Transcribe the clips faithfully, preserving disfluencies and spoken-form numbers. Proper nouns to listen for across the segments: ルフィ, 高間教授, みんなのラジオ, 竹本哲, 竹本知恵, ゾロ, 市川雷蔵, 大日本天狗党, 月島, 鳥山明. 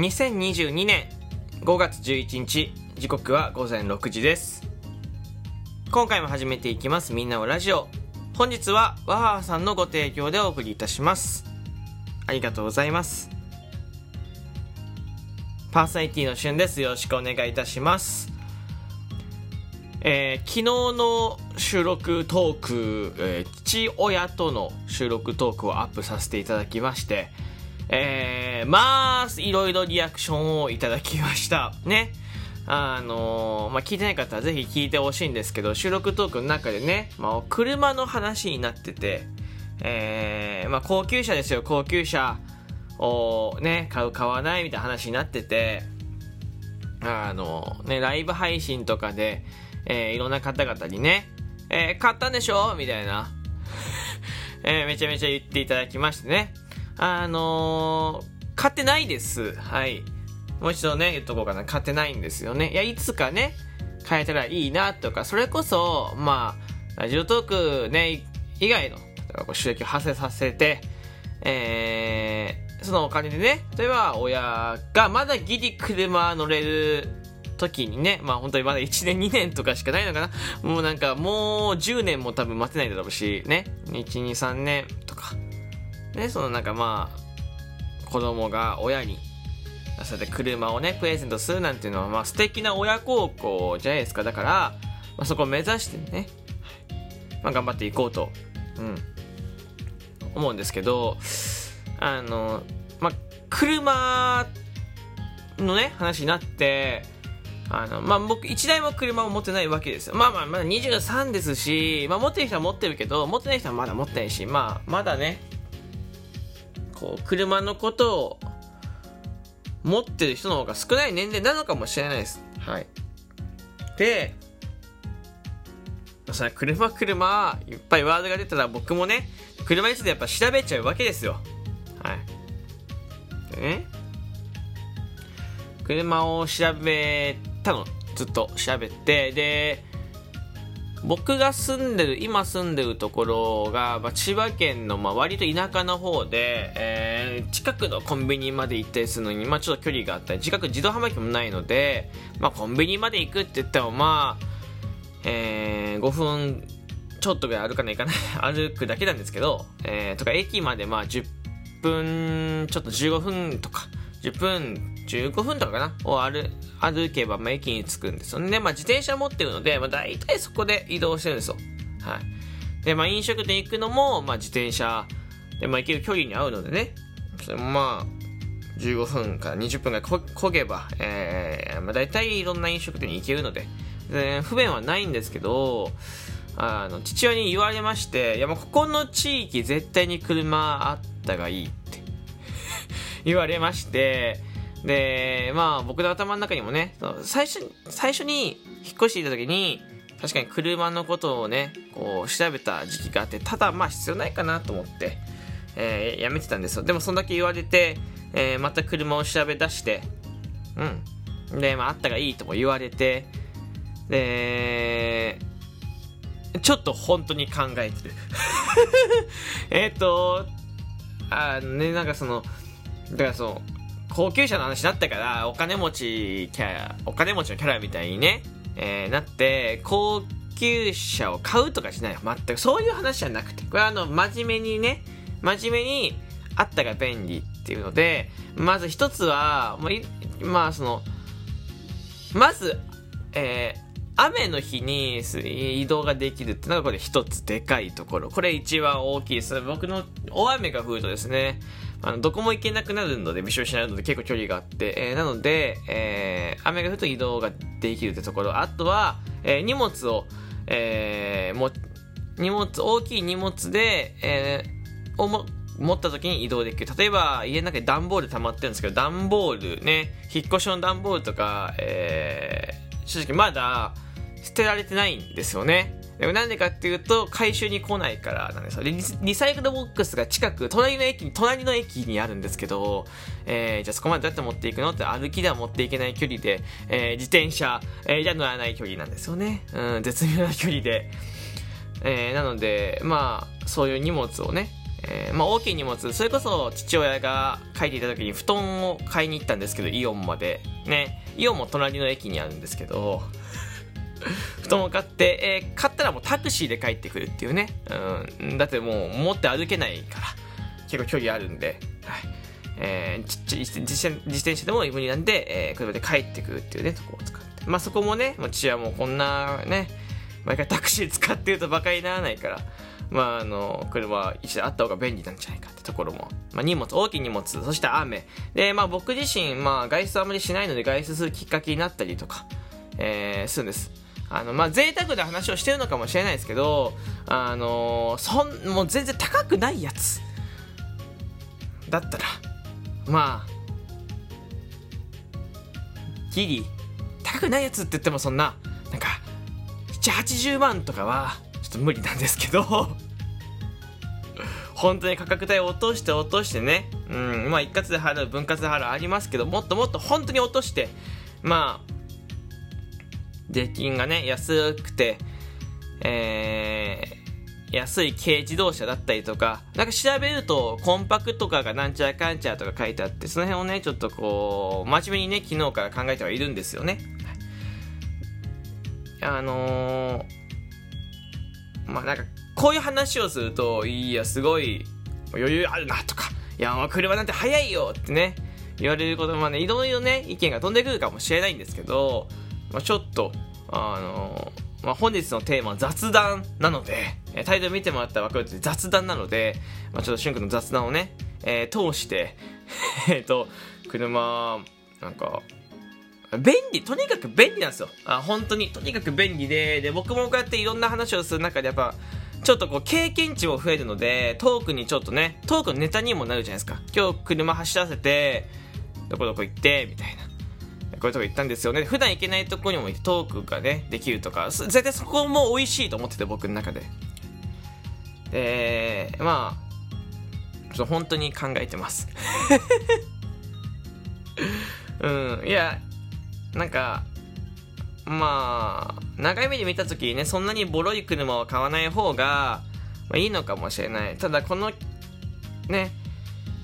にせんにじゅうにねんごがつじゅういちにち、時刻はごぜんろくじです。今回も始めていきます、みんなおラジオ。本日はわははさんのご提供でお送りいたします。ありがとうございます。パーソナリティのしゅんです。よろしくお願いいたします。えー、昨日の収録トーク、えー、父親との収録トークをアップさせていただきまして、えー、まあいろいろリアクションをいただきましたね。あのーまあ、聞いてない方はぜひ聞いてほしいんですけど、収録トークの中でね、まあ、車の話になってて、えーまあ、高級車ですよ。高級車を、ね、買う買わないみたいな話になってて、あのーね、ライブ配信とかで、えー、いろんな方々にね、えー、買ったんでしょみたいな、えー、めちゃめちゃ言っていただきましてね。あのー、買ってないです。はい、もう一度ね言っとこうかな。買ってないんですよね。いや、いつかね買えたらいいなとか、それこそまあラジオトークね以外の収益を発生させて、えー、そのお金でね、例えば親がまだギリ車乗れる時にね、まあ本当にまだいちねんにねんとかしかないのかな。もうなんかもうじゅうねんも多分待てないだろうしね、いちにさんねんとかね、そのなんかまあ子供が親にそれで車をねプレゼントするなんていうのは、まあ素敵な親孝行じゃないですか。だから、まあ、そこを目指してね、まあ、頑張っていこうと、うん、思うんですけど、あのまあ車のね話になって、あのまあ僕いちだいも車を持ってないわけですよ。まあまあまだにじゅうさんですし、まあ、持ってる人は持ってるけど持ってない人はまだ持ってないし、まあまだねこう車のことを持ってる人の方が少ない年齢なのかもしれないです。はい。で、それ車車いっぱいワードが出たら僕もね車についてやっぱ調べちゃうわけですよ。はい。でね、車を調べたの、ずっと調べて、で僕が住んでる今住んでるところが、まあ、千葉県のまあ割と田舎の方で、えー、近くのコンビニまで行ったりするのに、まあ、ちょっと距離があったり近く自動販売機もないので、まあ、コンビニまで行くって言ってもまあ、えー、ごふんちょっとぐらい歩かないかな歩くだけなんですけど、えー、とか駅までまあじゅっぷんちょっとじゅうごふんとかじゅっぷんじゅうごふんとかかなを 歩, 歩けば、まあ、駅に着くんですよね。まあ、自転車持ってるので、まあ、大体そこで移動してるんですよ。はい。で、まあ、飲食店行くのも、まあ、自転車で、まあ、行ける距離に合うのでね、それもまあじゅうごふんからにじゅっぷんがこ漕げば、えーまあ、大体いろんな飲食店に行けるの で, で不便はないんですけど、あの父親に言われまして、いやもうここの地域絶対に車あったがいいって言われまして、でまあ僕の頭の中にもね、最初最初に引っ越していた時に確かに車のことをねこう調べた時期があって、ただまあ必要ないかなと思って、えー、やめてたんですよ。でもそんだけ言われて、えー、また車を調べ出して、うん、でまああったがいいとも言われて、でちょっと本当に考えてるえっとあのねなんかそのだからそう高級車の話だったから、お金持ちキャラお金持ちのキャラみたいにね、えー、なって高級車を買うとかしない、全くそういう話じゃなくて、これはあの真面目にね真面目にあったが便利っていうので、まず一つはもうまあそのまず、えー、雨の日に移動ができるってのがこれ一つでかいところ、これ一番大きいです。僕の大雨が降るとですね、あのどこも行けなくなるので、びしょびしょになるので結構距離があって、えー、なので、えー、雨が降ると移動ができるってところ、あとは、えー、荷物を、えー、も荷物大きい荷物で、えー、をも持った時に移動できる。例えば家の中に段ボール溜まってるんですけど、段ボールね引っ越しの段ボールとか、えー、正直まだ捨てられてないんですよね。でもなんでかっていうと回収に来ないからなんですよ。 リ, リサイクルボックスが近く隣の駅に隣の駅にあるんですけど、えー、じゃあそこまでどうやって持っていくのって、歩きでは持っていけない距離で、えー、自転車、えー、じゃ乗らない距離なんですよね。うん、絶妙な距離で、えー、なのでまあそういう荷物をね、えーまあ、大きい荷物、それこそ父親が帰っていた時に布団を買いに行ったんですけど、イオンまでね、イオンも隣の駅にあるんですけど布団を買って、えー、買ったらもうタクシーで帰ってくるっていうね、うん、だってもう持って歩けないから結構距離あるんで、はい、えー、自, 自, 自転車でも無理なんで、えー、車で帰ってくるっていうねとこを使って、まあ、そこもね、父親もこんなね毎回タクシー使ってるとバカにならないから、まあ、あの車一台あった方が便利なんじゃないかってところも、まあ、荷物、大きい荷物、そして雨で、まあ、僕自身、まあ、外出あまりしないので外出するきっかけになったりとか、えー、するんです。あのまあ贅沢な話をしてるのかもしれないですけど、あのそんもう全然高くないやつだったらまあギリ高くないやつって言ってもそんななんかななじゅうはちじゅうまんとかはちょっと無理なんですけど本当に価格帯を落として落としてね、うん、まあ一括で払う分割で払うありますけど、もっともっと本当に落として、まあ税金がね安くて、えー、安い軽自動車だったりとか、なんか調べるとコンパクトカーがなんちゃらかんちゃらとか書いてあって、その辺をねちょっとこう真面目にね昨日から考えてはいるんですよね、はい、あのー、まあなんかこういう話をすると、いやすごい余裕あるなとか、いや車なんて速いよってね言われることもね、いろいろね意見が飛んでくるかもしれないんですけど、まあ、ちょっと、あのーまあ、本日のテーマは雑談なので、えー、タイトル見てもらったら分かるとおり雑談なので、まあ、ちょっとしゅんくんの雑談をね、えー、通してえっと車なんか便利、とにかく便利なんですよ。あ、本当にとにかく便利で、で僕もこうやっていろんな話をする中でやっぱちょっとこう経験値も増えるので、トークにちょっとねトークのネタにもなるじゃないですか。今日車走らせてどこどこ行ってみたいな、こういうとこ行ったんですよね、普段行けないとこにもトークがねできるとか、絶対そこも美味しいと思ってて、僕の中でで、まあちょっと本当に考えてますうん、いやなんかまあ長い目で見た時にね、そんなにボロい車を買わない方が、まあ、いいのかもしれない。ただこのね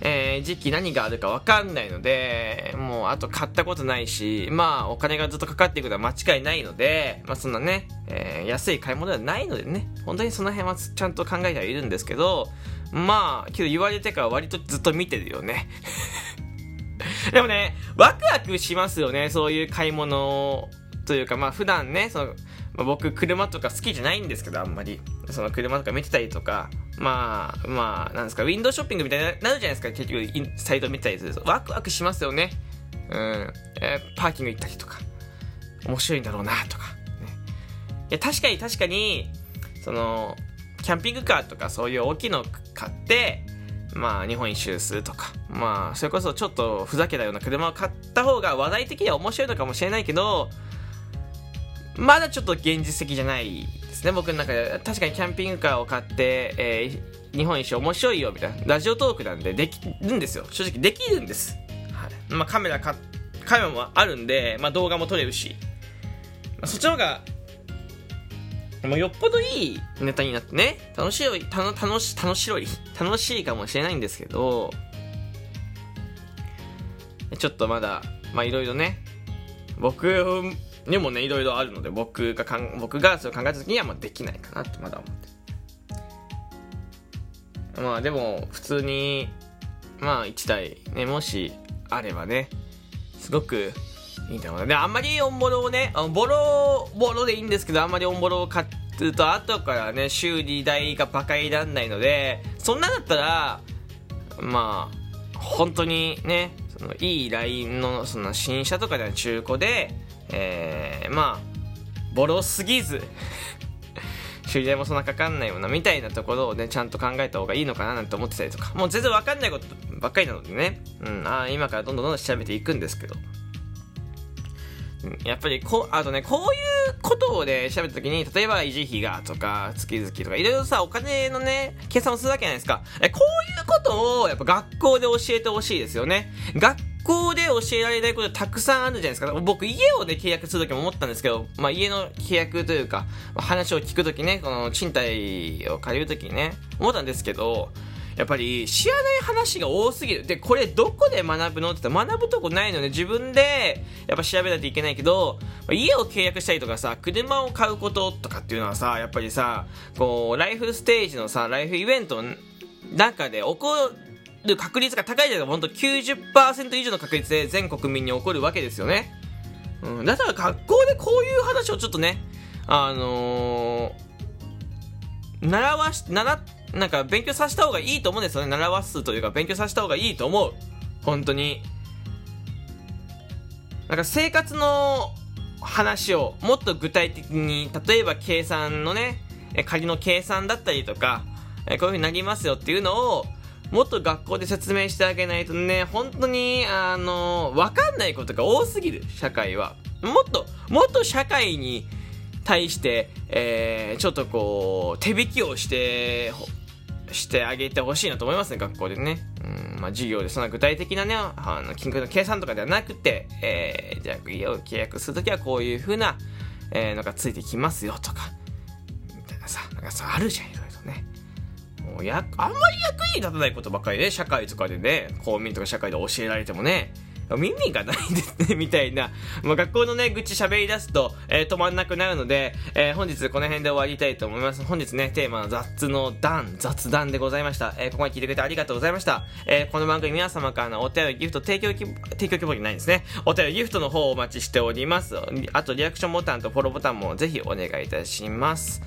えー、時期何があるか分かんないので、もうあと買ったことないし、まあお金がずっとかかっていくのは間違いないので、まあそんなね、えー、安い買い物ではないのでね、本当にその辺はちゃんと考えてはいるんですけど、まあけど言われてから割とずっと見てるよねでもねワクワクしますよね、そういう買い物というか、まあ普段ねその、まあ、僕車とか好きじゃないんですけど、あんまりその車とか見てたりとか、まあまあなんですか、ウィンドウショッピングみたいになるじゃないですか。結局サイト見たりするとワクワクしますよね、うん、えー、パーキング行ったりとか面白いんだろうなとか、ね、いや確かに確かにそのキャンピングカーとかそういう大きいの買ってまあ日本一周するとか、まあそれこそちょっとふざけたような車を買った方が話題的には面白いのかもしれないけど、まだちょっと現実的じゃないですね、僕の中で。確かにキャンピングカーを買って、えー、日本一周面白いよみたいなラジオトークなんでできるんですよ、正直できるんです、はい。まあ、カメラかカメラもあるんで、まあ、動画も撮れるし、まあ、そっちの方がもうよっぽどいいネタになってね、楽しいたの楽し楽しろい楽しいかもしれないんですけど、ちょっとまだまあいろいろね僕でもねいろいろあるので、僕がかん僕がそれを考えた時にはまあできないかなとまだ思って、まあでも普通にまあいちだいねもしあればねすごくいいんだろうな。であんまりオンボロをねボロボロでいいんですけど、あんまりオンボロを買うと後からね修理代がバカにならないので、そんなだったらまあ本当にねそのいいラインのその新車とかでは中古で。えー、まあボロすぎず修理代もそんなかかんないようなみたいなところをねちゃんと考えた方がいいのかななんて思ってたりとか、もう全然分かんないことばっかりなのでね、うん、あ今からどんどんどんどん調べていくんですけど、うん、やっぱりこうあとねこういうことをね調べた時に、例えば維持費がとか月々とかいろいろさお金のね計算をするわけじゃないですか。えこういうことをやっぱ学校で教えてほしいですよね。学学校で教えられないことたくさんあるじゃないですか。僕家をね契約するときも思ったんですけど、まあ、家の契約というか話を聞くときね、この賃貸を借りるときにね思ったんですけど、やっぱり知らない話が多すぎる。でこれどこで学ぶのって言ったら学ぶとこないので、自分でやっぱ調べないといけないけど、家を契約したりとかさ、車を買うこととかっていうのはさ、やっぱりさ、こうライフステージのさ、ライフイベントの中で起こる確率が高いじゃないですか。ほんと きゅうじゅっパーセント 以上の確率で全国民に起こるわけですよね、うん、だから学校でこういう話をちょっとね、あのー、習わし習なんか勉強させた方がいいと思うんですよね。習わすというか勉強させた方がいいと思う。本当になんか生活の話をもっと具体的に、例えば計算のね、仮の計算だったりとか、こういう風になりますよっていうのをもっと学校で説明してあげないとね、本当にあの分かんないことが多すぎる。社会はもっともっと社会に対して、えー、ちょっとこう手引きをしてしてあげてほしいなと思いますね、学校でね。うん、まあ、授業でそんな具体的なね、あの金額の計算とかではなくて、えー、じゃあ家を契約するときはこういう風な、えー、のがついてきますよとかみたいなさ、なんかさあるじゃん、いろいろとね。もうやあんまり役に立たないことばっかりで、ね、社会とかでね、公民とか社会で教えられてもね、耳がないですねみたいな、まあ、学校のね愚痴喋り出すと、えー、止まんなくなるので、えー、本日この辺で終わりたいと思います。本日ねテーマの雑の談雑談でございました、えー、ここまで聞いてくれてありがとうございました、えー、この番組皆様からのお便りギフト提供き提供希望にないんですね、お便りギフトの方をお待ちしております。あとリアクションボタンとフォローボタンもぜひお願いいたします、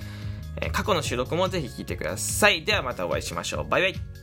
えー、過去の収録もぜひ聞いてください。ではまたお会いしましょう。バイバイ。